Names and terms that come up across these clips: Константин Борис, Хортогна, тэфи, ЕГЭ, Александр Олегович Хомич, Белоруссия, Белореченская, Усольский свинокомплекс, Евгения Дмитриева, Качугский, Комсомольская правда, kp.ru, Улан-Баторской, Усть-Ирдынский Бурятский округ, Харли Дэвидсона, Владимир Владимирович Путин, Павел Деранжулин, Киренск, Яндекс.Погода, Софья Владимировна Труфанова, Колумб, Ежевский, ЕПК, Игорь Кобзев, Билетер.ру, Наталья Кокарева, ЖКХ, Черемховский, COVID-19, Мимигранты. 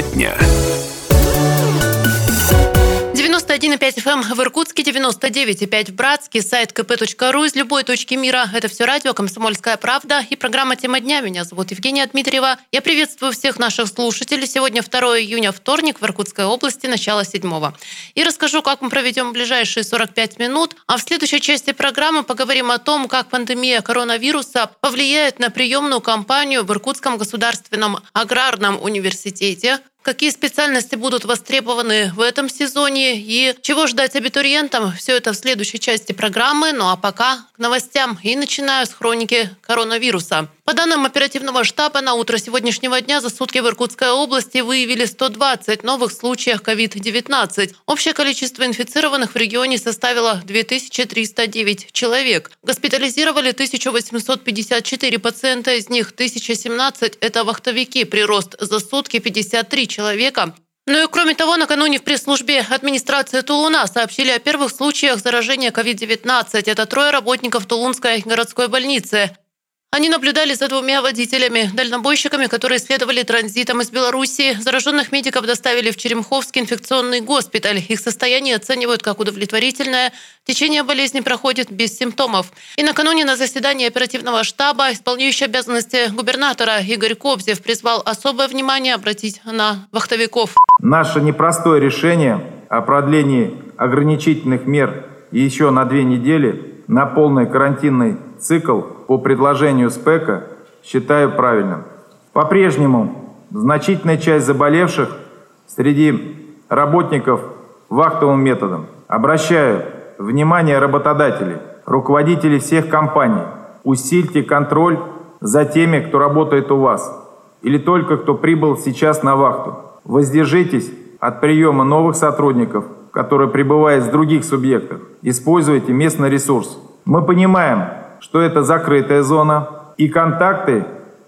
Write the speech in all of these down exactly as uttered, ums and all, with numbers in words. Тема дня. девяносто один и пять эф эм в Иркутске, девяносто девять и пять в Братске, сайт ка пэ точка ру из любой точки мира. Это все радио «Комсомольская правда» и программа «Тема дня». Меня зовут Евгения Дмитриева. Я приветствую всех наших слушателей. Сегодня второго июня, вторник, в Иркутской области, начало седьмого. И расскажу, как мы проведем ближайшие сорок пять минут. А в следующей части программы поговорим о том, как пандемия коронавируса повлияет на приемную кампанию в Иркутском государственном аграрном университете, какие специальности будут востребованы в этом сезоне и чего ждать абитуриентам. Все это в следующей части программы. Ну а пока к новостям. И начинаю с хроники коронавируса. По данным оперативного штаба, на утро сегодняшнего дня за сутки в Иркутской области выявили сто двадцать новых случаев ковид девятнадцать. Общее количество инфицированных в регионе составило две тысячи триста девять человек. Госпитализировали тысяча восемьсот пятьдесят четыре пациента, из них тысяча семнадцать – это вахтовики, прирост за сутки пятьдесят три человека. Ну и кроме того, накануне в пресс-службе администрации Тулуна сообщили о первых случаях заражения ковид девятнадцать. Это трое работников Тулунской городской больницы. Они наблюдали за двумя водителями, дальнобойщиками, которые следовали транзитом из Белоруссии. Зараженных медиков доставили в Черемховский инфекционный госпиталь. Их состояние оценивают как удовлетворительное. Течение болезни проходит без симптомов. И накануне на заседании оперативного штаба исполняющий обязанности губернатора Игорь Кобзев призвал особое внимание обратить на вахтовиков. Наше непростое решение о продлении ограничительных мер еще на две недели на полный карантинный цикл по предложению СПЭКа считаю правильным. По-прежнему значительная часть заболевших среди работников вахтовым методом. Обращаю внимание работодателей, руководителей всех компаний. Усильте контроль за теми, кто работает у вас, или только кто прибыл сейчас на вахту. Воздержитесь от приема новых сотрудников, которые прибывают с других субъектов. Используйте местный ресурс. Мы понимаем, что это закрытая зона, и контакты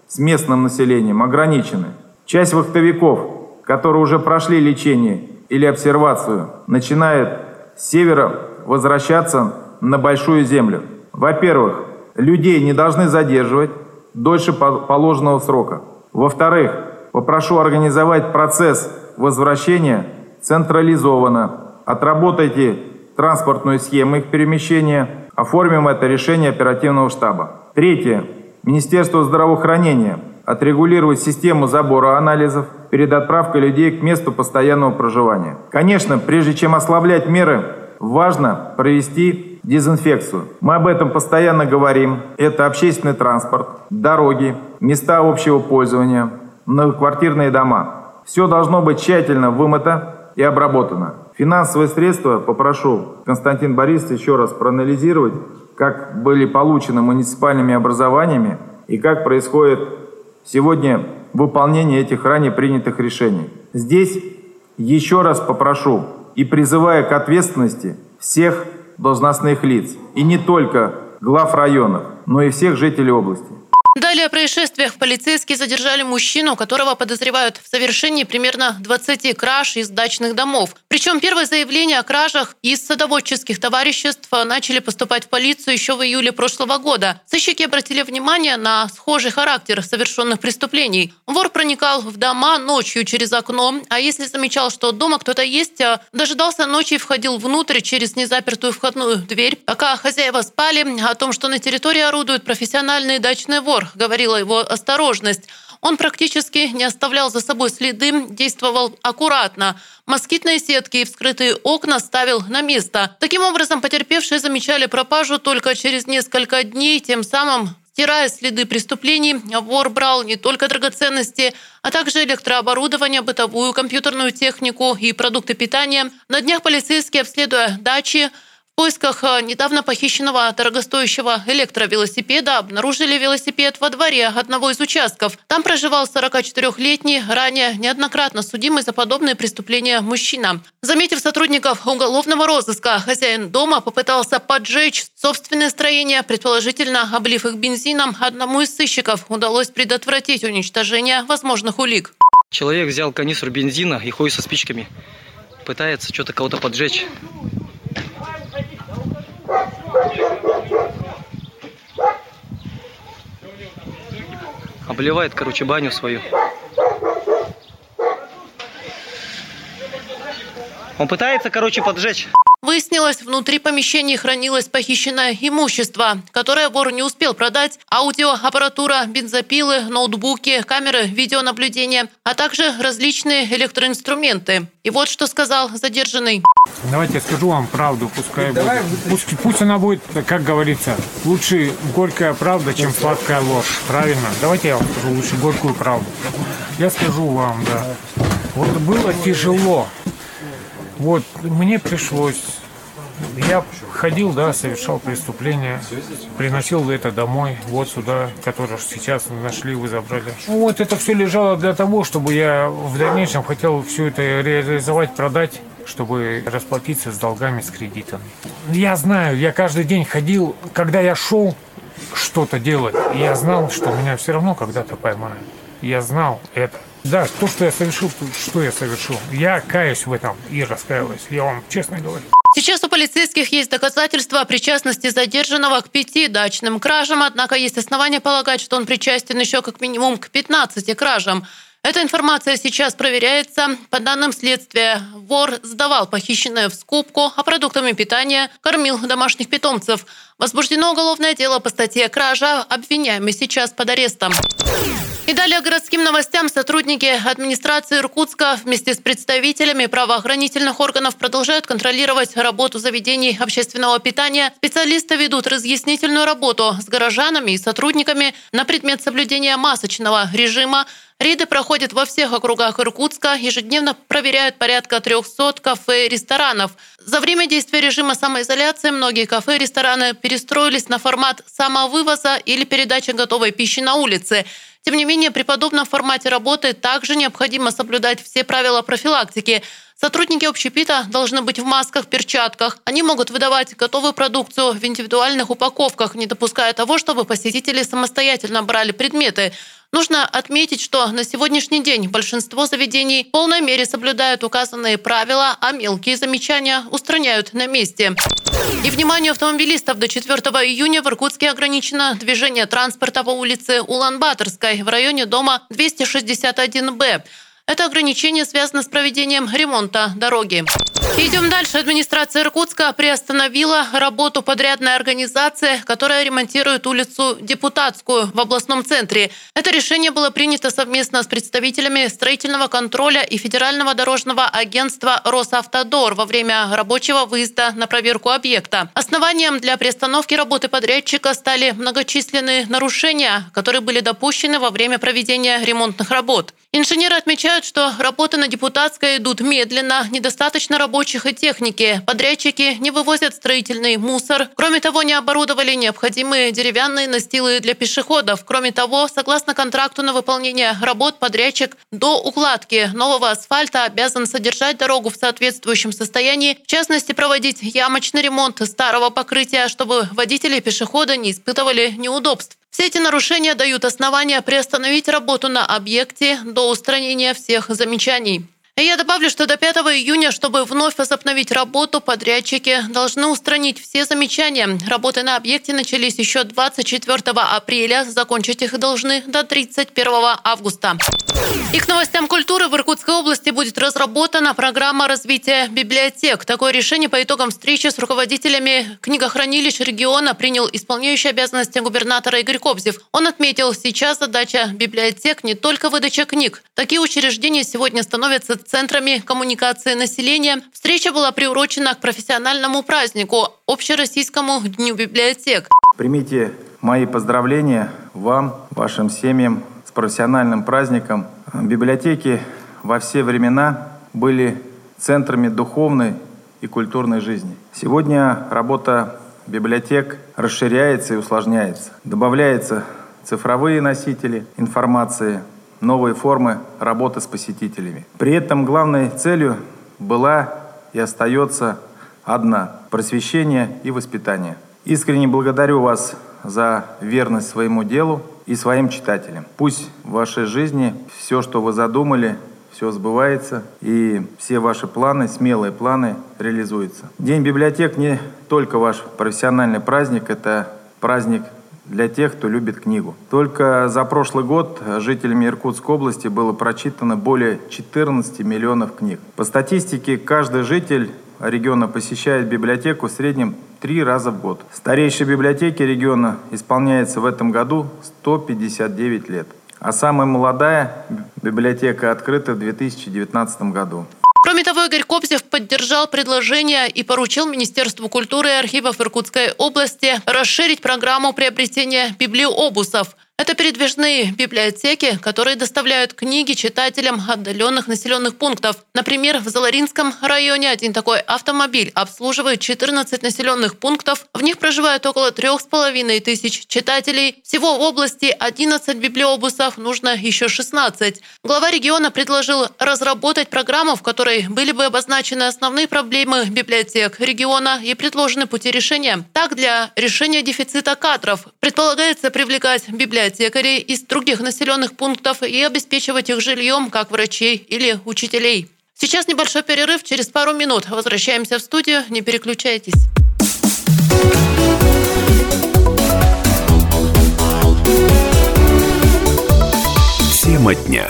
с местным населением ограничены. Часть вахтовиков, которые уже прошли лечение или обсервацию, начинает с севера возвращаться на Большую Землю. Во-первых, людей не должны задерживать дольше положенного срока. Во-вторых, попрошу организовать процесс возвращения централизованно. Отработайте транспортную схему их перемещения. Оформим это решение оперативного штаба. Третье. Министерство здравоохранения отрегулирует систему забора анализов перед отправкой людей к месту постоянного проживания. Конечно, прежде чем ослаблять меры, важно провести дезинфекцию. Мы об этом постоянно говорим. Это общественный транспорт, дороги, места общего пользования, многоквартирные дома. Все должно быть тщательно вымыто и обработано. Финансовые средства попрошу Константин Борис еще раз проанализировать, как были получены муниципальными образованиями и как происходит сегодня выполнение этих ранее принятых решений. Здесь еще раз попрошу и призываю к ответственности всех должностных лиц, и не только глав районов, но и всех жителей области. Далее о происшествиях. Полицейские задержали мужчину, которого подозревают в совершении примерно двадцати краж из дачных домов. Причем первые заявления о кражах из садоводческих товариществ начали поступать в полицию еще в июле прошлого года. Сыщики обратили внимание на схожий характер совершенных преступлений. Вор проникал в дома ночью через окно, а если замечал, что дома кто-то есть, дожидался ночи и входил внутрь через незапертую входную дверь. Пока хозяева спали, о том, что на территории орудуют профессиональные дачные воры, говорила его осторожность. Он практически не оставлял за собой следы, действовал аккуратно. Москитные сетки и вскрытые окна ставил на место. Таким образом, потерпевшие замечали пропажу только через несколько дней, тем самым стирая следы преступлений. Вор брал не только драгоценности, а также электрооборудование, бытовую компьютерную технику и продукты питания. На днях полицейские, обследуя дачи, в поисках недавно похищенного дорогостоящего электровелосипеда обнаружили велосипед во дворе одного из участков. Там проживал сорокачетырехлетний, ранее неоднократно судимый за подобные преступления мужчина. Заметив сотрудников уголовного розыска, хозяин дома попытался поджечь собственное строение, предположительно облив их бензином. Одному из сыщиков удалось предотвратить уничтожение возможных улик. Человек взял канистру бензина и ходит со спичками. Пытается что-то кого-то поджечь. Обливает, короче, баню свою. Он пытается, короче, поджечь. Выяснилось, внутри помещений хранилось похищенное имущество, которое вор не успел продать. Аудиоаппаратура, бензопилы, ноутбуки, камеры видеонаблюдения, а также различные электроинструменты. И вот что сказал задержанный. Давайте я скажу вам правду, пускай будет. Пусть, пусть она будет, как говорится, лучше горькая правда, чем сладкая ложь. Правильно? Давайте я вам скажу лучше горькую правду. Я скажу вам, да. Вот было тяжело. Вот, мне пришлось, я ходил, да, совершал преступление, приносил это домой, вот сюда, которое сейчас нашли, вы забрали. Вот это все лежало для того, чтобы я в дальнейшем хотел все это реализовать, продать, чтобы расплатиться с долгами, с кредитами. Я знаю, я каждый день ходил, когда я шел что-то делать, я знал, что меня все равно когда-то поймают. Я знал это. Да, то, что я совершил, что я совершил. Я каюсь в этом и раскаиваюсь, я вам честно говорю. Сейчас у полицейских есть доказательства о причастности задержанного к пяти дачным кражам, однако есть основания полагать, что он причастен еще как минимум к пятнадцати кражам. Эта информация сейчас проверяется. По данным следствия, вор сдавал похищенное в скупку, а продуктами питания кормил домашних питомцев. Возбуждено уголовное дело по статье «Кража». Обвиняемый сейчас под арестом. И далее городским новостям. Сотрудники администрации Иркутска вместе с представителями правоохранительных органов продолжают контролировать работу заведений общественного питания. Специалисты ведут разъяснительную работу с горожанами и сотрудниками на предмет соблюдения масочного режима. Рейды проходят во всех округах Иркутска. Ежедневно проверяют порядка трехсот кафе и ресторанов. За время действия режима самоизоляции многие кафе и рестораны перестроились на формат самовывоза или передачи готовой пищи на улице. Тем не менее, при подобном формате работы также необходимо соблюдать все правила профилактики. Сотрудники общепита должны быть в масках, перчатках. Они могут выдавать готовую продукцию в индивидуальных упаковках, не допуская того, чтобы посетители самостоятельно брали предметы. Нужно отметить, что на сегодняшний день большинство заведений в полной мере соблюдают указанные правила, а мелкие замечания устраняют на месте. И внимание автомобилистов, до четвёртого июня в Иркутске ограничено движение транспорта по улице Улан-Баторской в районе дома двести шестьдесят один Б. Это ограничение связано с проведением ремонта дороги. Идем дальше. Администрация Иркутска приостановила работу подрядной организации, которая ремонтирует улицу Депутатскую в областном центре. Это решение было принято совместно с представителями строительного контроля и Федерального дорожного агентства «Росавтодор» во время рабочего выезда на проверку объекта. Основанием для приостановки работы подрядчика стали многочисленные нарушения, которые были допущены во время проведения ремонтных работ. Инженеры отмечают, что работы на Депутатской идут медленно, недостаточно рабочих и техники. Подрядчики не вывозят строительный мусор. Кроме того, не оборудовали необходимые деревянные настилы для пешеходов. Кроме того, согласно контракту на выполнение работ, подрядчик до укладки нового асфальта обязан содержать дорогу в соответствующем состоянии, в частности, проводить ямочный ремонт старого покрытия, чтобы водители и пешеходы не испытывали неудобств. Все эти нарушения дают основания приостановить работу на объекте до устранения всех замечаний. И я добавлю, что до пятого июня, чтобы вновь возобновить работу, подрядчики должны устранить все замечания. Работы на объекте начались еще двадцать четвёртого апреля. Закончить их должны до тридцать первого августа. И к новостям культуры. В Иркутской области будет разработана программа развития библиотек. Такое решение по итогам встречи с руководителями книгохранилищ региона принял исполняющий обязанности губернатора Игорь Кобзев. Он отметил, сейчас задача библиотек не только выдача книг. Такие учреждения сегодня становятся центрами коммуникации населения. Встреча была приурочена к профессиональному празднику – Общероссийскому дню библиотек. Примите мои поздравления вам, вашим семьям, с профессиональным праздником. Библиотеки во все времена были центрами духовной и культурной жизни. Сегодня работа библиотек расширяется и усложняется. Добавляются цифровые носители информации, новые формы работы с посетителями. При этом главной целью была и остается одна – просвещение и воспитание. Искренне благодарю вас за верность своему делу и своим читателям. Пусть в вашей жизни все, что вы задумали, все сбывается, и все ваши планы, смелые планы, реализуются. День библиотек не только ваш профессиональный праздник, это праздник для тех, кто любит книгу. Только за прошлый год жителями Иркутской области было прочитано более четырнадцати миллионов книг. По статистике, каждый житель региона посещает библиотеку в среднем три раза в год. Старейшей библиотеке региона исполняется в этом году сто пятьдесят девять лет. А самая молодая библиотека открыта в две тысячи девятнадцатом году. Кроме того, Игорь Кобзев поддержал предложение и поручил Министерству культуры и архивов Иркутской области расширить программу приобретения библиобусов. Это передвижные библиотеки, которые доставляют книги читателям отдаленных населенных пунктов. Например, в Заларинском районе один такой автомобиль обслуживает четырнадцать населенных пунктов. В них проживают около трех с половиной тысяч читателей. Всего в области одиннадцать библиобусов, нужно еще шестнадцать. Глава региона предложил разработать программу, в которой были бы обозначены основные проблемы библиотек региона и предложены пути решения. Так, для решения дефицита кадров предполагается привлекать библиотеки библиотекарей из других населенных пунктов и обеспечивать их жильем, как врачей или учителей. Сейчас небольшой перерыв, через пару минут возвращаемся в студию, не переключайтесь. Тема дня.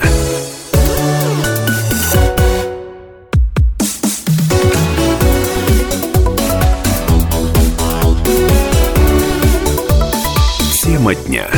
Тема дня.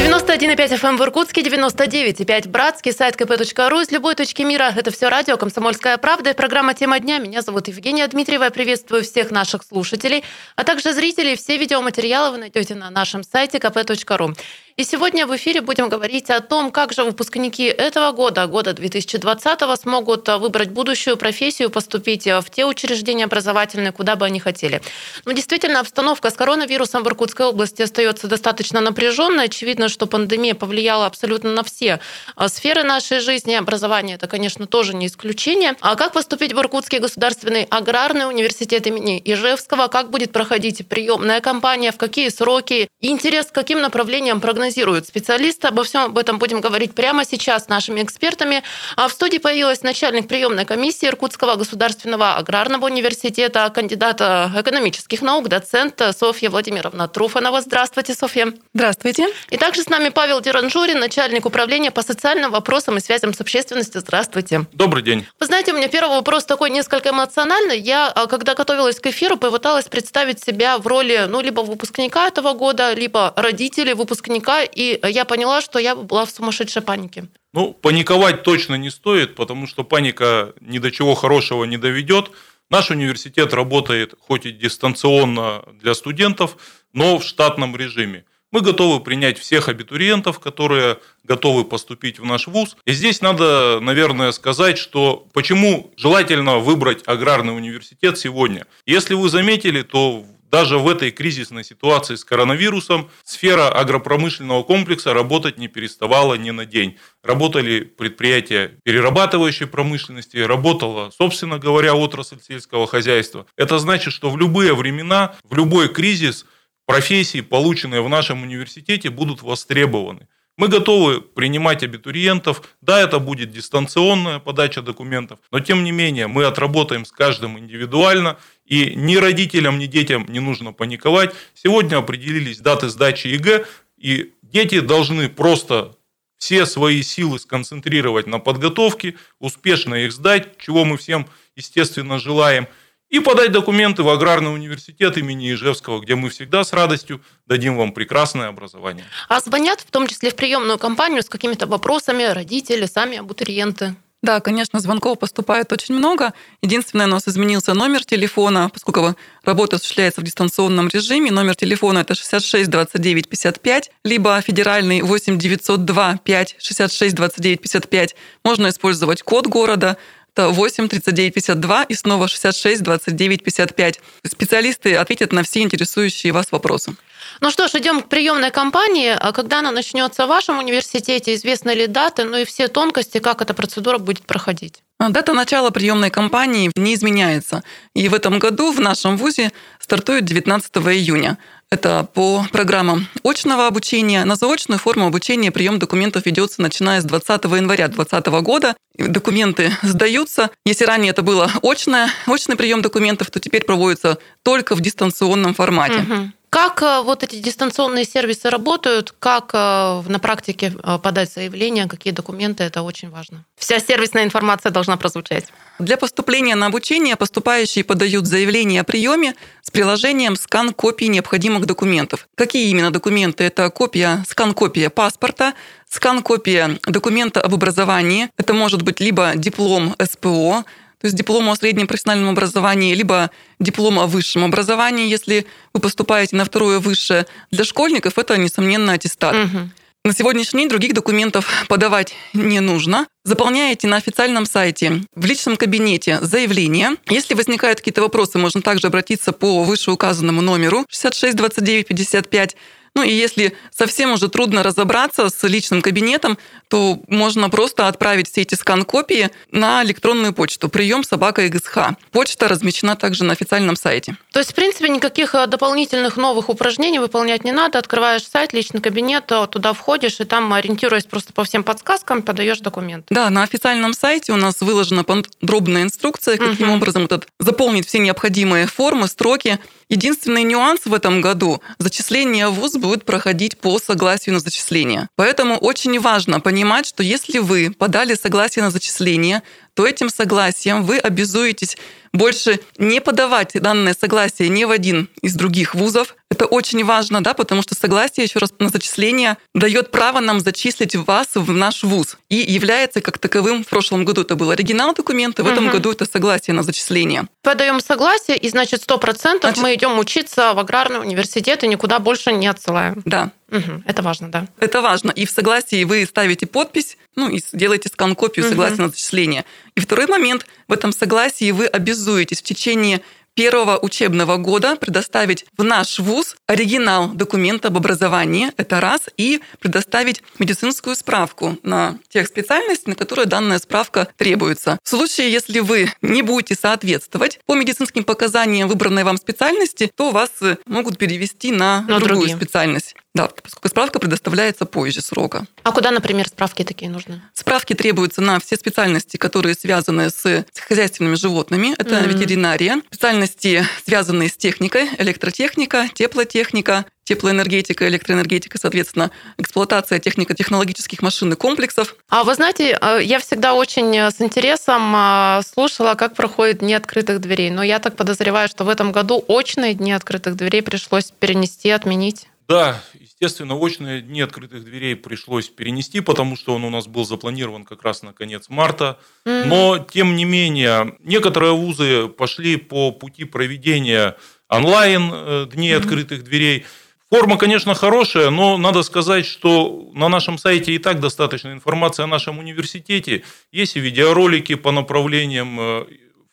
девяносто один и пять эф эм в Иркутске, девяносто девять и пять Братский, сайт ка пэ точка ру из любой точки мира. Это все радио «Комсомольская правда» и программа «Тема дня». Меня зовут Евгения Дмитриева. Я приветствую всех наших слушателей, а также зрителей. Все видеоматериалы вы найдете на нашем сайте ка пэ точка ру. И сегодня в эфире будем говорить о том, как же выпускники этого года, года две тысячи двадцатого, смогут выбрать будущую профессию, поступить в те учреждения образовательные, куда бы они хотели. Но действительно, обстановка с коронавирусом в Иркутской области остается достаточно напряженной. Очевидно, что пандемия повлияла абсолютно на все сферы нашей жизни. Образование – это, конечно, тоже не исключение. А как поступить в Иркутский государственный аграрный университет имени Ежевского? Как будет проходить приемная кампания? В какие сроки? Интерес к каким направлениям прогнозируется специалисты? Обо всем об этом будем говорить прямо сейчас с нашими экспертами. А в студии появилась начальник приемной комиссии Иркутского государственного аграрного университета, кандидата экономических наук, доцент Софья Владимировна Труфанова. Здравствуйте, Софья. Здравствуйте. И также с нами Павел Деранжулин, начальник управления по социальным вопросам и связям с общественностью. Здравствуйте. Добрый день. Вы знаете, у меня первый вопрос такой несколько эмоциональный. Я, когда готовилась к эфиру, попыталась представить себя в роли, ну, либо выпускника этого года, либо родителей выпускника, и я поняла, что я была в сумасшедшей панике. Ну, паниковать точно не стоит, потому что паника ни до чего хорошего не доведет. Наш университет работает, хоть и дистанционно для студентов, но в штатном режиме. Мы готовы принять всех абитуриентов, которые готовы поступить в наш вуз. И здесь надо, наверное, сказать, что почему желательно выбрать аграрный университет сегодня. Если вы заметили, то даже в этой кризисной ситуации с коронавирусом сфера агропромышленного комплекса работать не переставала ни на день. Работали предприятия перерабатывающей промышленности, работала, собственно говоря, отрасль сельского хозяйства. Это значит, что в любые времена, в любой кризис профессии, полученные в нашем университете, будут востребованы. Мы готовы принимать абитуриентов, да, это будет дистанционная подача документов, но тем не менее мы отработаем с каждым индивидуально, и ни родителям, ни детям не нужно паниковать. Сегодня определились даты сдачи ЕГЭ, и дети должны просто все свои силы сконцентрировать на подготовке, успешно их сдать, чего мы всем, естественно, желаем, и подать документы в аграрный университет имени Ежевского, где мы всегда с радостью дадим вам прекрасное образование. А звонят, в том числе в приемную кампанию, с какими-то вопросами родители, сами абитуриенты? Да, конечно, звонков поступает очень много. Единственное, у нас изменился номер телефона, поскольку работа осуществляется в дистанционном режиме. Номер телефона – это шестьдесят шесть двадцать девять пятьдесят пять, либо федеральный восемь девятьсот два пять шестьдесят шесть двадцать девять пятьдесят пять. Можно использовать код города – восемь тридцать девять пятьдесят два и снова шестьдесят шесть двадцать девять пятьдесят пять. Специалисты ответят на все интересующие вас вопросы. Ну что ж, идем к приемной кампании. А когда она начнется в вашем университете, известны ли даты, ну и все тонкости, как эта процедура будет проходить? Дата начала приемной кампании не изменяется. И в этом году в нашем вузе стартует девятнадцатого июня. Это по программам очного обучения. На заочную форму обучения прием документов ведется, начиная с двадцатого января две тысячи двадцатого года. Документы сдаются. Если ранее это было очное, очный прием документов, то теперь проводится только в дистанционном формате. Угу. Как вот эти дистанционные сервисы работают? Как на практике подать заявление? Какие документы? Это очень важно. Вся сервисная информация должна прозвучать. Для поступления на обучение поступающие подают заявление о приеме с приложением «Скан копии необходимых документов». Какие именно документы? Это копия, скан-копия паспорта, скан-копия документа об образовании. Это может быть либо диплом эс пэ о, то есть диплом о среднем профессиональном образовании, либо диплом о высшем образовании, если вы поступаете на второе высшее. Для школьников это, несомненно, аттестат. Угу. На сегодняшний день других документов подавать не нужно. Заполняете на официальном сайте в личном кабинете заявление. Если возникают какие-то вопросы, можно также обратиться по вышеуказанному номеру шестьдесят шесть двадцать девять пятьдесят пять. Ну и если совсем уже трудно разобраться с личным кабинетом, то можно просто отправить все эти скан-копии на электронную почту прием собака и эр джи эс эйч. Почта размещена также на официальном сайте. То есть, в принципе, никаких дополнительных новых упражнений выполнять не надо. Открываешь сайт, личный кабинет, туда входишь, и там, ориентируясь просто по всем подсказкам, подаешь документы. Да, на официальном сайте у нас выложена подробная инструкция, каким угу. образом этот, заполнить все необходимые формы, строки. Единственный нюанс в этом году – зачисление в вуз будет проходить по согласию на зачисление. Поэтому очень важно понимать, что если вы подали согласие на зачисление, то этим согласием вы обязуетесь больше не подавать данное согласие ни в один из других вузов. Это очень важно, да, потому что согласие, еще раз, на зачисление дает право нам зачислить вас в наш вуз и является как таковым. В прошлом году это был оригинал документа, в угу. этом году это согласие на зачисление. Подаем согласие, и значит сто процентов значит, мы идем учиться в аграрный университет и никуда больше не отсылаем. Да. Угу. Это важно, да. Это важно. И в согласии вы ставите подпись, ну и делаете скан-копию угу. согласия на зачисление. И второй момент. В этом согласии вы обязуетесь в течение первого учебного года предоставить в наш вуз оригинал документа об образовании, это раз, и предоставить медицинскую справку на тех специальностей, на которые данная справка требуется. В случае, если вы не будете соответствовать по медицинским показаниям выбранной вам специальности, то вас могут перевести на Но другую другие. специальность. Да, поскольку справка предоставляется позже срока. А куда, например, справки такие нужны? Справки требуются на все специальности, которые связаны с хозяйственными животными. Это mm-hmm. ветеринария, специальности, связанные с техникой, электротехника, теплотехника, теплоэнергетика, электроэнергетика, соответственно, эксплуатация технико-технологических машин и комплексов. А вы знаете, я всегда очень с интересом слушала, как проходят дни открытых дверей. Но я так подозреваю, что в этом году очные дни открытых дверей пришлось перенести, отменить. Да, естественно, очные дни открытых дверей пришлось перенести, потому что он у нас был запланирован как раз на конец марта. Mm-hmm. Но, тем не менее, некоторые вузы пошли по пути проведения онлайн дней mm-hmm. открытых дверей. Форма, конечно, хорошая, но надо сказать, что на нашем сайте и так достаточно информации о нашем университете. Есть и видеоролики по направлениям,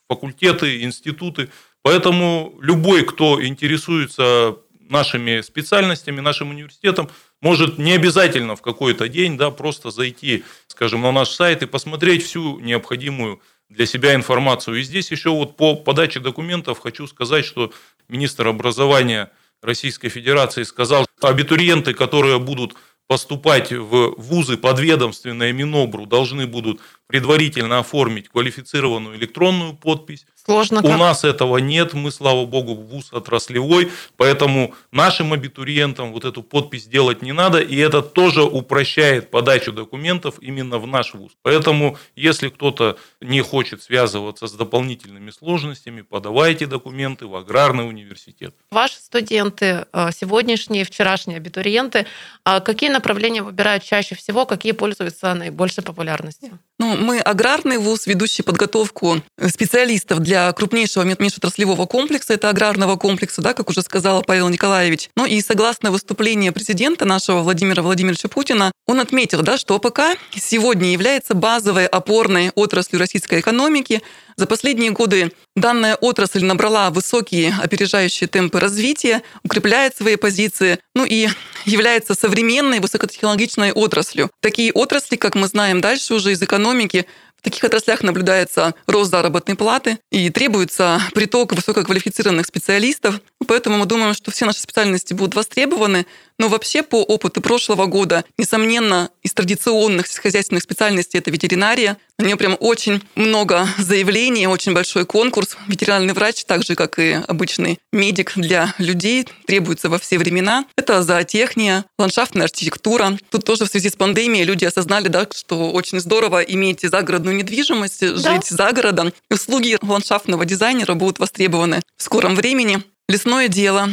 факультеты, институты. Поэтому любой, кто интересуется нашими специальностями, нашим университетом, может не обязательно в какой-то день, да, просто зайти, скажем, на наш сайт и посмотреть всю необходимую для себя информацию. И здесь еще вот по подаче документов хочу сказать, что министр образования Российской Федерации сказал, что абитуриенты, которые будут поступать в вузы подведомственные Минобру, должны будут предварительно оформить квалифицированную электронную подпись. Сложно как? У нас этого нет, мы, слава богу, вуз отраслевой, поэтому нашим абитуриентам вот эту подпись делать не надо, и это тоже упрощает подачу документов именно в наш вуз. Поэтому, если кто-то не хочет связываться с дополнительными сложностями, подавайте документы в аграрный университет. Ваши студенты, сегодняшние и вчерашние абитуриенты, какие направления выбирают чаще всего, какие пользуются наибольшей популярностью? Ну, мы аграрный вуз, ведущий подготовку специалистов для крупнейшего межотраслевого комплекса, это аграрного комплекса, да, как уже сказал Павел Николаевич. Ну и согласно выступлению президента нашего Владимира Владимировича Путина, он отметил, да, что а пэ ка сегодня является базовой опорной отраслью российской экономики. За последние годы данная отрасль набрала высокие опережающие темпы развития, укрепляет свои позиции, ну и является современной высокотехнологичной отраслью. Такие отрасли, как мы знаем дальше уже из экономики, в таких отраслях наблюдается рост заработной платы и требуется приток высококвалифицированных специалистов. Поэтому мы думаем, что все наши специальности будут востребованы. Но вообще по опыту прошлого года, несомненно, из традиционных сельскохозяйственных специальностей это ветеринария, У нее прям очень много заявлений, очень большой конкурс. Ветеринарный врач, так же, как и обычный медик для людей, требуется во все времена. Это зоотехния, ландшафтная архитектура. Тут тоже в связи с пандемией люди осознали, да, что очень здорово иметь загородную недвижимость, жить да. за городом. Услуги ландшафтного дизайнера будут востребованы в скором времени. Лесное дело.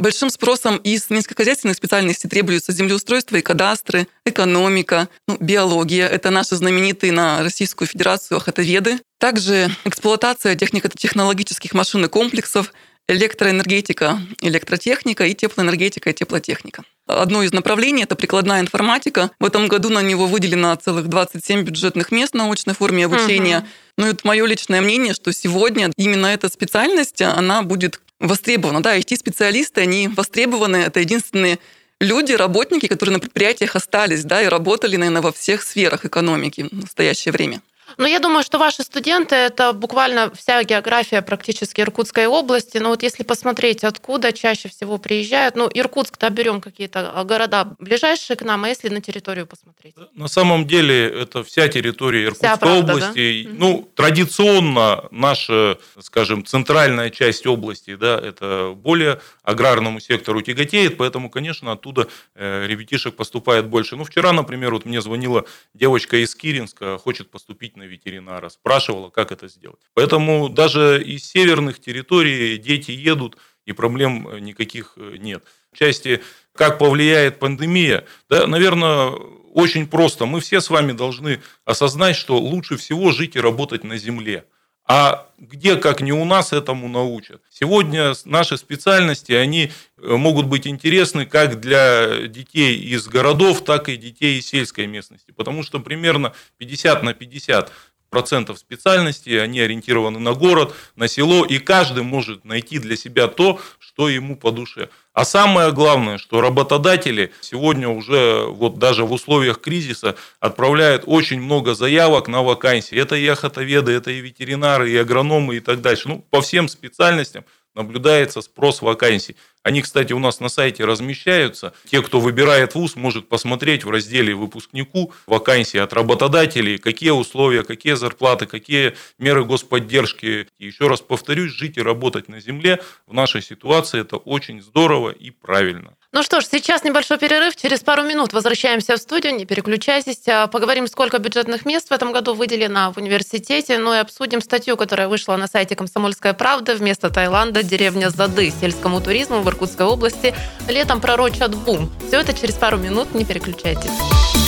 Большим спросом из низкохозяйственных специальностей требуются землеустройство и кадастры, экономика, ну, биология. Это наши знаменитые на Российскую Федерацию охотоведы. Также эксплуатация технико-технологических машин и комплексов, электроэнергетика, электротехника и теплоэнергетика и теплотехника. Одно из направлений – это прикладная информатика. В этом году на него выделено целых двадцать семь бюджетных мест на очной форме обучения. Угу. Ну, это мое личное мнение, что сегодня именно эта специальность, она будет востребована. Да, ай ти-специалисты, они востребованы. Это единственные люди, работники, которые на предприятиях остались, да, и работали, наверное, во всех сферах экономики в настоящее время. Но я думаю, что ваши студенты — это буквально вся география практически Иркутской области. Но вот если посмотреть, откуда чаще всего приезжают, ну, Иркутск-то берем какие-то города ближайшие к нам, а если на территорию посмотреть? На самом деле это вся территория Иркутской вся правда, области. Да? Ну, традиционно наша, скажем, центральная часть области, да, это более аграрному сектору тяготеет, поэтому, конечно, оттуда ребятишек поступает больше. Ну, вчера, например, вот мне звонила девочка из Киренска, хочет поступить на ветеринара, спрашивала, как это сделать. Поэтому даже из северных территорий дети едут, и проблем никаких нет. В части, как повлияет пандемия, да, наверное, очень просто. Мы все с вами должны осознать, что лучше всего жить и работать на земле. А где, как не у нас, этому научат? Сегодня наши специальности, они могут быть интересны как для детей из городов, так и детей из сельской местности. Потому что примерно пятьдесят на пятьдесят процентов специальностей, они ориентированы на город, на село, и каждый может найти для себя то, что ему по душе. А самое главное, что работодатели сегодня уже вот даже в условиях кризиса отправляют очень много заявок на вакансии. Это и охотоведы, это и ветеринары, и агрономы, и так дальше. Ну, по всем специальностям наблюдается спрос вакансий. Они, кстати, у нас на сайте размещаются. Те, кто выбирает вуз, может посмотреть в разделе «Выпускнику» вакансии от работодателей, какие условия, какие зарплаты, какие меры господдержки. И еще раз повторюсь, жить и работать на земле в нашей ситуации – это очень здорово и правильно. Ну что ж, сейчас небольшой перерыв. Через пару минут возвращаемся в студию. Не переключайтесь. Поговорим, сколько бюджетных мест в этом году выделено в университете. Ну и обсудим статью, которая вышла на сайте «Комсомольская правда». Вместо Таиланда деревня Зады сельскому туризму в Иркутской области летом пророчат бум. Все это через пару минут. Не переключайтесь.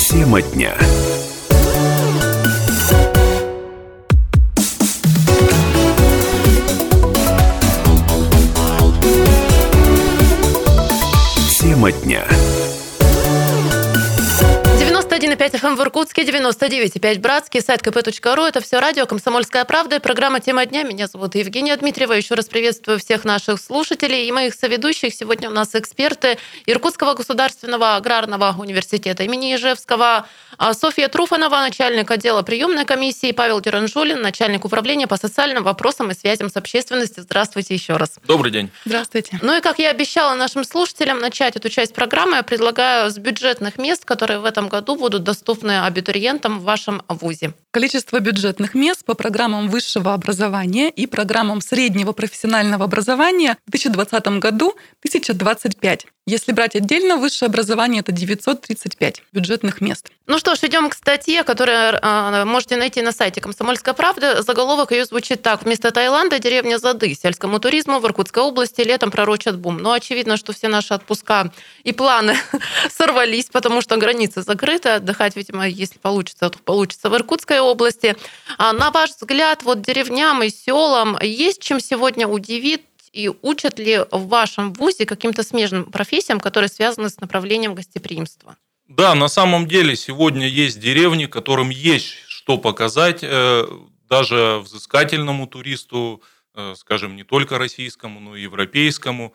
Тема дня. Тема дня. девяносто один и пять эф эм в Иркутске, девяносто девять и пять Братский, сайт ка пэ точка ру. Это все радио «Комсомольская правда» и программа «Тема дня». Меня зовут Евгения Дмитриева. Еще раз приветствую всех наших слушателей и моих соведущих. Сегодня у нас эксперты Иркутского государственного аграрного университета имени Ежевского, Софья Труфанова, начальник отдела приемной комиссии, Павел Деранжулин, начальник управления по социальным вопросам и связям с общественностью. Здравствуйте еще раз. Добрый день. Здравствуйте. Ну и, как я обещала нашим слушателям, начать эту часть программы я предлагаю с бюджетных мест, которые в этом году будут доступны абитуриентам в вашем вузе. Количество бюджетных мест по программам высшего образования и программам среднего профессионального образования в две тысячи двадцатом году тысяча двадцать пять. Если брать отдельно высшее образование, это девятьсот тридцать пять бюджетных мест. Ну что ж, идем к статье, которую э, можете найти на сайте «Комсомольская правда». Заголовок ее звучит так. Вместо Таиланда деревня Зады сельскому туризму в Иркутской области летом пророчат бум. Но очевидно, что все наши отпуска и планы сорвались, потому что границы закрыты. Отдыхать, видимо, если получится, то получится в Иркутской области. А на ваш взгляд, вот деревням и селам есть чем сегодня удивить? И учат ли в вашем вузе каким-то смежным профессиям, которые связаны с направлением гостеприимства? Да, на самом деле сегодня есть деревни, которым есть что показать даже взыскательному туристу, скажем, не только российскому, но и европейскому.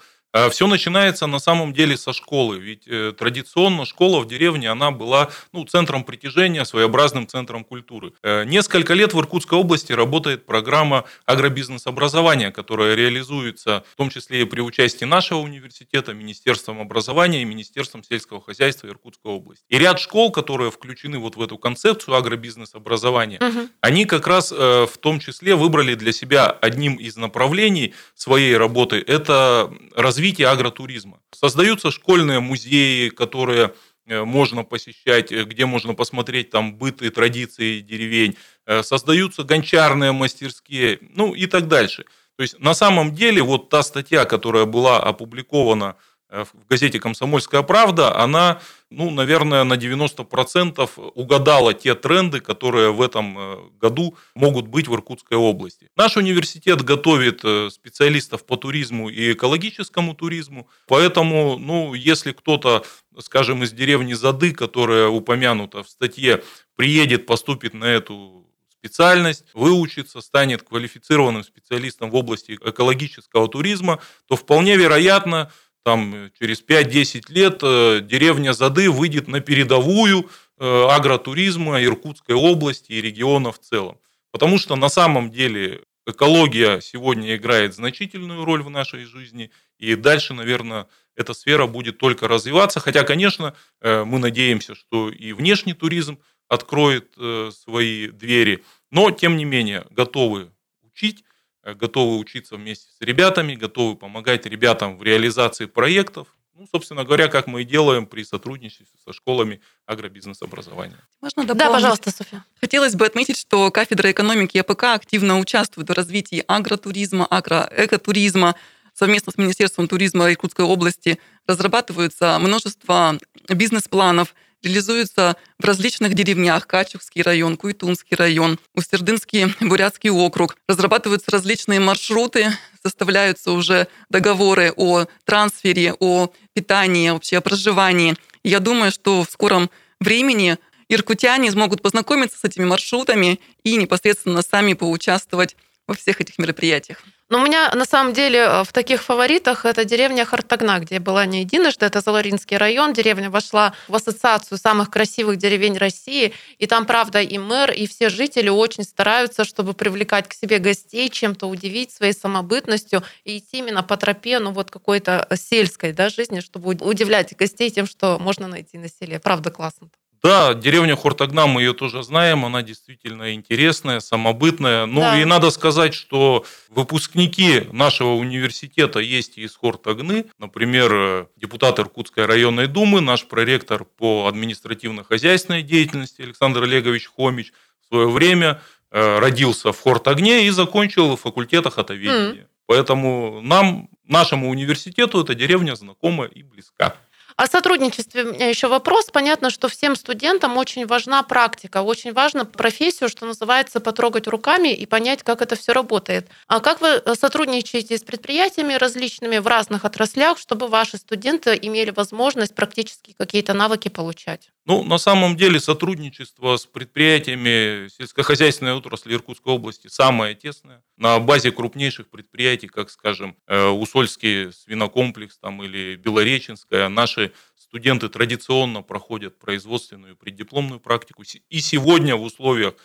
Все начинается на самом деле со школы, ведь традиционно школа в деревне, она была ну, центром притяжения, своеобразным центром культуры. Несколько лет в Иркутской области работает программа агробизнес-образования, которая реализуется в том числе и при участии нашего университета, Министерством образования и Министерством сельского хозяйства Иркутской области. И ряд школ, которые включены вот в эту концепцию агробизнес-образования, угу. они как раз в том числе выбрали для себя одним из направлений своей работы – это развитие агротуризма. Создаются школьные музеи, которые можно посещать, где можно посмотреть там быт и традиции деревень. Создаются гончарные мастерские, ну и так дальше. То есть на самом деле вот та статья, которая была опубликована в газете «Комсомольская правда», она, ну, наверное, на девяносто процентов угадала те тренды, которые в этом году могут быть в Иркутской области. Наш университет готовит специалистов по туризму и экологическому туризму, поэтому, ну, если кто-то, скажем, из деревни Зады, которая упомянута в статье, приедет, поступит на эту специальность, выучится, станет квалифицированным специалистом в области экологического туризма, то вполне вероятно, там через пять-десять лет деревня Зады выйдет на передовую агротуризма Иркутской области и региона в целом. Потому что на самом деле экология сегодня играет значительную роль в нашей жизни, и дальше, наверное, эта сфера будет только развиваться. Хотя, конечно, мы надеемся, что и внешний туризм откроет свои двери, но, тем не менее, готовы учить, готовы учиться вместе с ребятами, готовы помогать ребятам в реализации проектов. Ну, собственно говоря, как мы и делаем при сотрудничестве со школами агробизнес-образования. Можно дополнить? Да, пожалуйста, Софья. Хотелось бы отметить, что кафедра экономики ЕПК активно участвует в развитии агротуризма, агроэкотуризма. Совместно с Министерством туризма Иркутской области разрабатываются множество бизнес-планов, реализуются в различных деревнях: Качугский район, Куйтунский район, Усть-Ирдынский Бурятский округ. Разрабатываются различные маршруты, составляются уже договоры о трансфере, о питании, вообще о проживании. И я думаю, что в скором времени иркутяне смогут познакомиться с этими маршрутами и непосредственно сами поучаствовать во всех этих мероприятиях. Но у меня, на самом деле, в таких фаворитах это деревня Хортогна, где я была не единожды. Это Заларинский район. Деревня вошла в ассоциацию самых красивых деревень России. И там, правда, и мэр, и все жители очень стараются, чтобы привлекать к себе гостей, чем-то удивить своей самобытностью и идти именно по тропе, ну вот какой-то сельской, да, жизни, чтобы удивлять гостей тем, что можно найти на селе. Правда, классно. Да, деревня Хортогна, мы ее тоже знаем, она действительно интересная, самобытная. Ну да. И надо сказать, что выпускники нашего университета есть и из Хортогны. Например, депутат Иркутской районной думы, наш проректор по административно-хозяйственной деятельности Александр Олегович Хомич в свое время родился в Хортогне и закончил факультет охотоведения. Mm. Поэтому нам, нашему университету, эта деревня знакома и близка. О сотрудничестве у меня еще вопрос. Понятно, что всем студентам очень важна практика, очень важно профессию, что называется, потрогать руками и понять, как это все работает. А как вы сотрудничаете с предприятиями различными в разных отраслях, чтобы ваши студенты имели возможность практически какие-то навыки получать? Ну, на самом деле сотрудничество с предприятиями сельскохозяйственной отрасли Иркутской области самое тесное. На базе крупнейших предприятий, как, скажем, Усольский свинокомплекс там, или Белореченская, наши студенты традиционно проходят производственную и преддипломную практику. И сегодня в условиях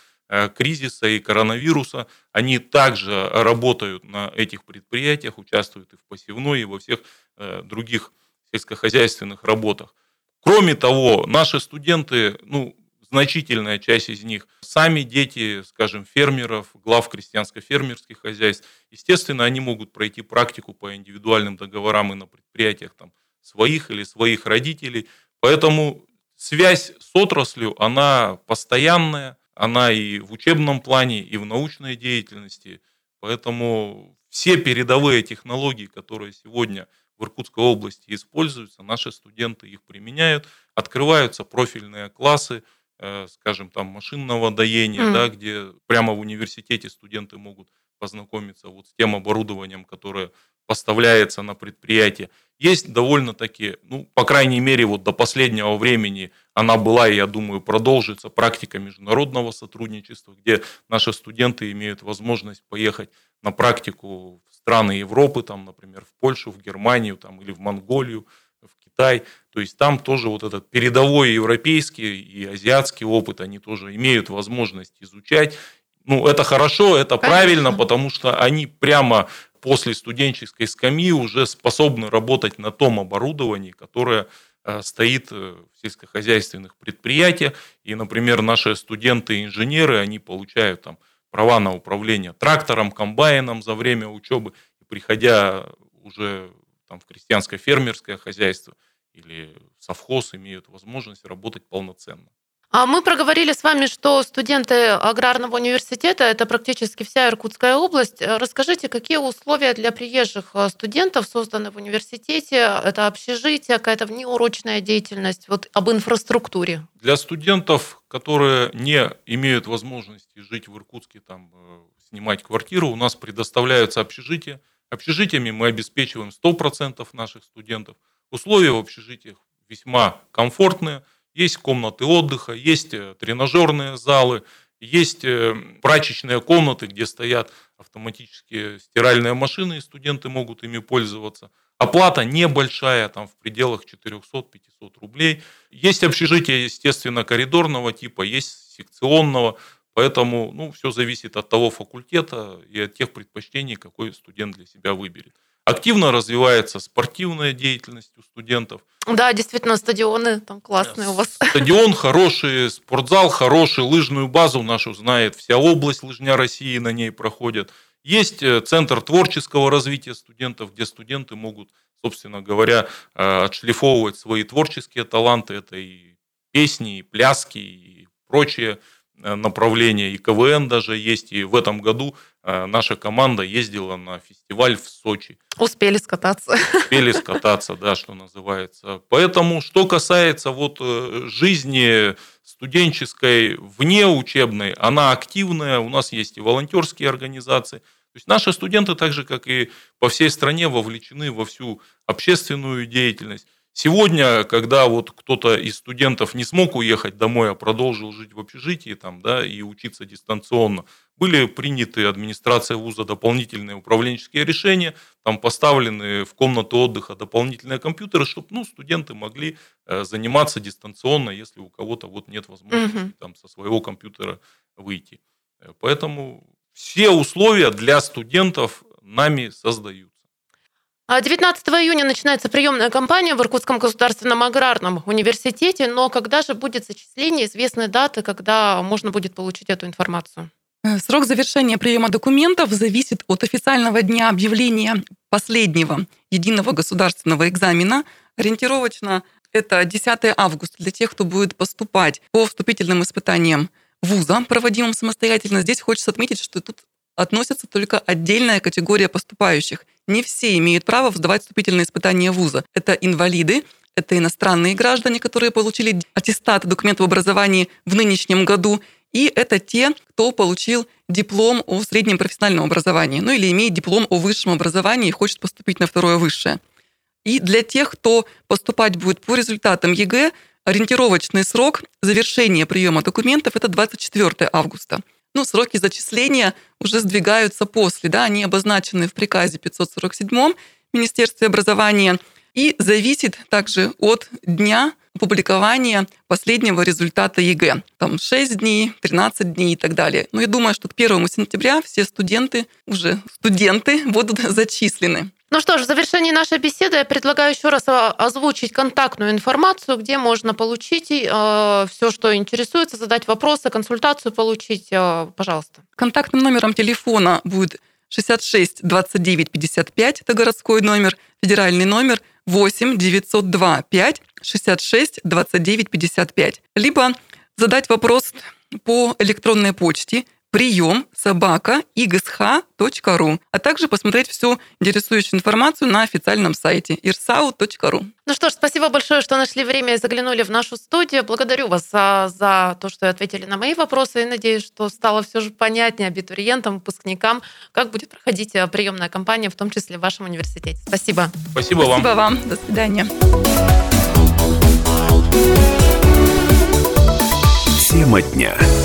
кризиса и коронавируса они также работают на этих предприятиях, участвуют и в посевной, и во всех других сельскохозяйственных работах. Кроме того, наши студенты, ну, значительная часть из них, сами дети, скажем, фермеров, глав крестьянско-фермерских хозяйств, естественно, они могут пройти практику по индивидуальным договорам и на предприятиях там, своих или своих родителей. Поэтому связь с отраслью, она постоянная, она и в учебном плане, и в научной деятельности. Поэтому все передовые технологии, которые сегодня в Иркутской области используются, наши студенты их применяют, открываются профильные классы, скажем, там машинного доения, mm. да, где прямо в университете студенты могут познакомиться вот с тем оборудованием, которое поставляется на предприятие. Есть довольно-таки, ну, по крайней мере, вот до последнего времени она была и, я думаю, продолжится практика международного сотрудничества, где наши студенты имеют возможность поехать на практику в страны Европы, там, например, в Польшу, в Германию там, или в Монголию, в Китай. То есть там тоже вот этот передовой европейский и азиатский опыт, они тоже имеют возможность изучать. Ну, это хорошо, это правильно, потому что они прямо после студенческой скамьи уже способны работать на том оборудовании, которое стоит в сельскохозяйственных предприятиях. И, например, наши студенты-инженеры, они получают там права на управление трактором, комбайном за время учебы, и приходя уже там, в крестьянско-фермерское хозяйство или совхоз, имеют возможность работать полноценно. Мы проговорили с вами, что студенты аграрного университета – это практически вся Иркутская область. Расскажите, какие условия для приезжих студентов созданы в университете? Это общежитие, какая-то внеурочная деятельность, вот об инфраструктуре. Для студентов, которые не имеют возможности жить в Иркутске, там, снимать квартиру, у нас предоставляются общежития. Общежитиями мы обеспечиваем сто процентов наших студентов. Условия в общежитиях весьма комфортные. Есть комнаты отдыха, есть тренажерные залы, есть прачечные комнаты, где стоят автоматические стиральные машины, и студенты могут ими пользоваться. Оплата небольшая, там в пределах четыреста-пятьсот рублей. Есть общежитие, естественно, коридорного типа, есть секционного, поэтому ну, все зависит от того факультета и от тех предпочтений, какой студент для себя выберет. Активно развивается спортивная деятельность у студентов. Да, действительно, стадионы там классные у вас. Стадион хороший, спортзал хороший, лыжную базу нашу знает вся область, лыжня России на ней проходят. Есть центр творческого развития студентов, где студенты могут, собственно говоря, отшлифовывать свои творческие таланты. Это и песни, и пляски, и прочие направления, и ка вэ эн даже есть, и в этом году наша команда ездила на фестиваль в Сочи. Успели скататься. Успели скататься, да, что называется. Поэтому, что касается вот жизни студенческой внеучебной, она активная, у нас есть и волонтерские организации. То есть наши студенты, так же, как и по всей стране, вовлечены во всю общественную деятельность. Сегодня, когда вот кто-то из студентов не смог уехать домой, а продолжил жить в общежитии там, да, и учиться дистанционно, были приняты администрацией вуза дополнительные управленческие решения, там поставлены в комнаты отдыха дополнительные компьютеры, чтобы ну, студенты могли заниматься дистанционно, если у кого-то вот нет возможности [S2] Угу. [S1] Там, со своего компьютера выйти. Поэтому все условия для студентов нами создаются. девятнадцатого июня начинается приемная кампания в Иркутском государственном аграрном университете, но когда же будет зачисление, известны даты, когда можно будет получить эту информацию? Срок завершения приема документов зависит от официального дня объявления последнего единого государственного экзамена. Ориентировочно это десятого августа для тех, кто будет поступать по вступительным испытаниям вуза, проводимым самостоятельно. Здесь хочется отметить, что тут относится только отдельная категория поступающих. Не все имеют право сдавать вступительные испытания вуза. Это инвалиды, это иностранные граждане, которые получили аттестат и документ об образовании в нынешнем году, и это те, кто получил диплом о среднем профессиональном образовании, ну или имеет диплом о высшем образовании и хочет поступить на второе высшее. И для тех, кто поступать будет по результатам ЕГЭ, ориентировочный срок завершения приема документов – это двадцать четвёртого августа. Ну, сроки зачисления уже сдвигаются после, да, они обозначены в приказе пятьсот сорок седьмом Министерства образования и зависит также от дня опубликования последнего результата ЕГЭ. Там шесть дней, тринадцать дней и так далее. Но я думаю, что к первого сентября все студенты, уже студенты, будут зачислены. Ну что ж, в завершении нашей беседы я предлагаю еще раз озвучить контактную информацию, где можно получить э, все, что интересуется, задать вопросы, консультацию получить, э, пожалуйста. Контактным номером телефона будет шестьдесят шесть двадцать девять пятьдесят пять, это городской номер, федеральный номер восемь девятьсот два пять шестьдесят шесть двадцать девять пятьдесят пять. Либо задать вопрос по электронной почте прием собака иргша точка ру, а также посмотреть всю интересующую информацию на официальном сайте ирсау точка ру. Ну что ж, спасибо большое, что нашли время и заглянули в нашу студию. Благодарю вас за, за то, что ответили на мои вопросы, и надеюсь, что стало все же понятнее абитуриентам, выпускникам, как будет проходить приемная кампания, в том числе в вашем университете. Спасибо. Спасибо вам. Спасибо вам. До свидания. Всем дня.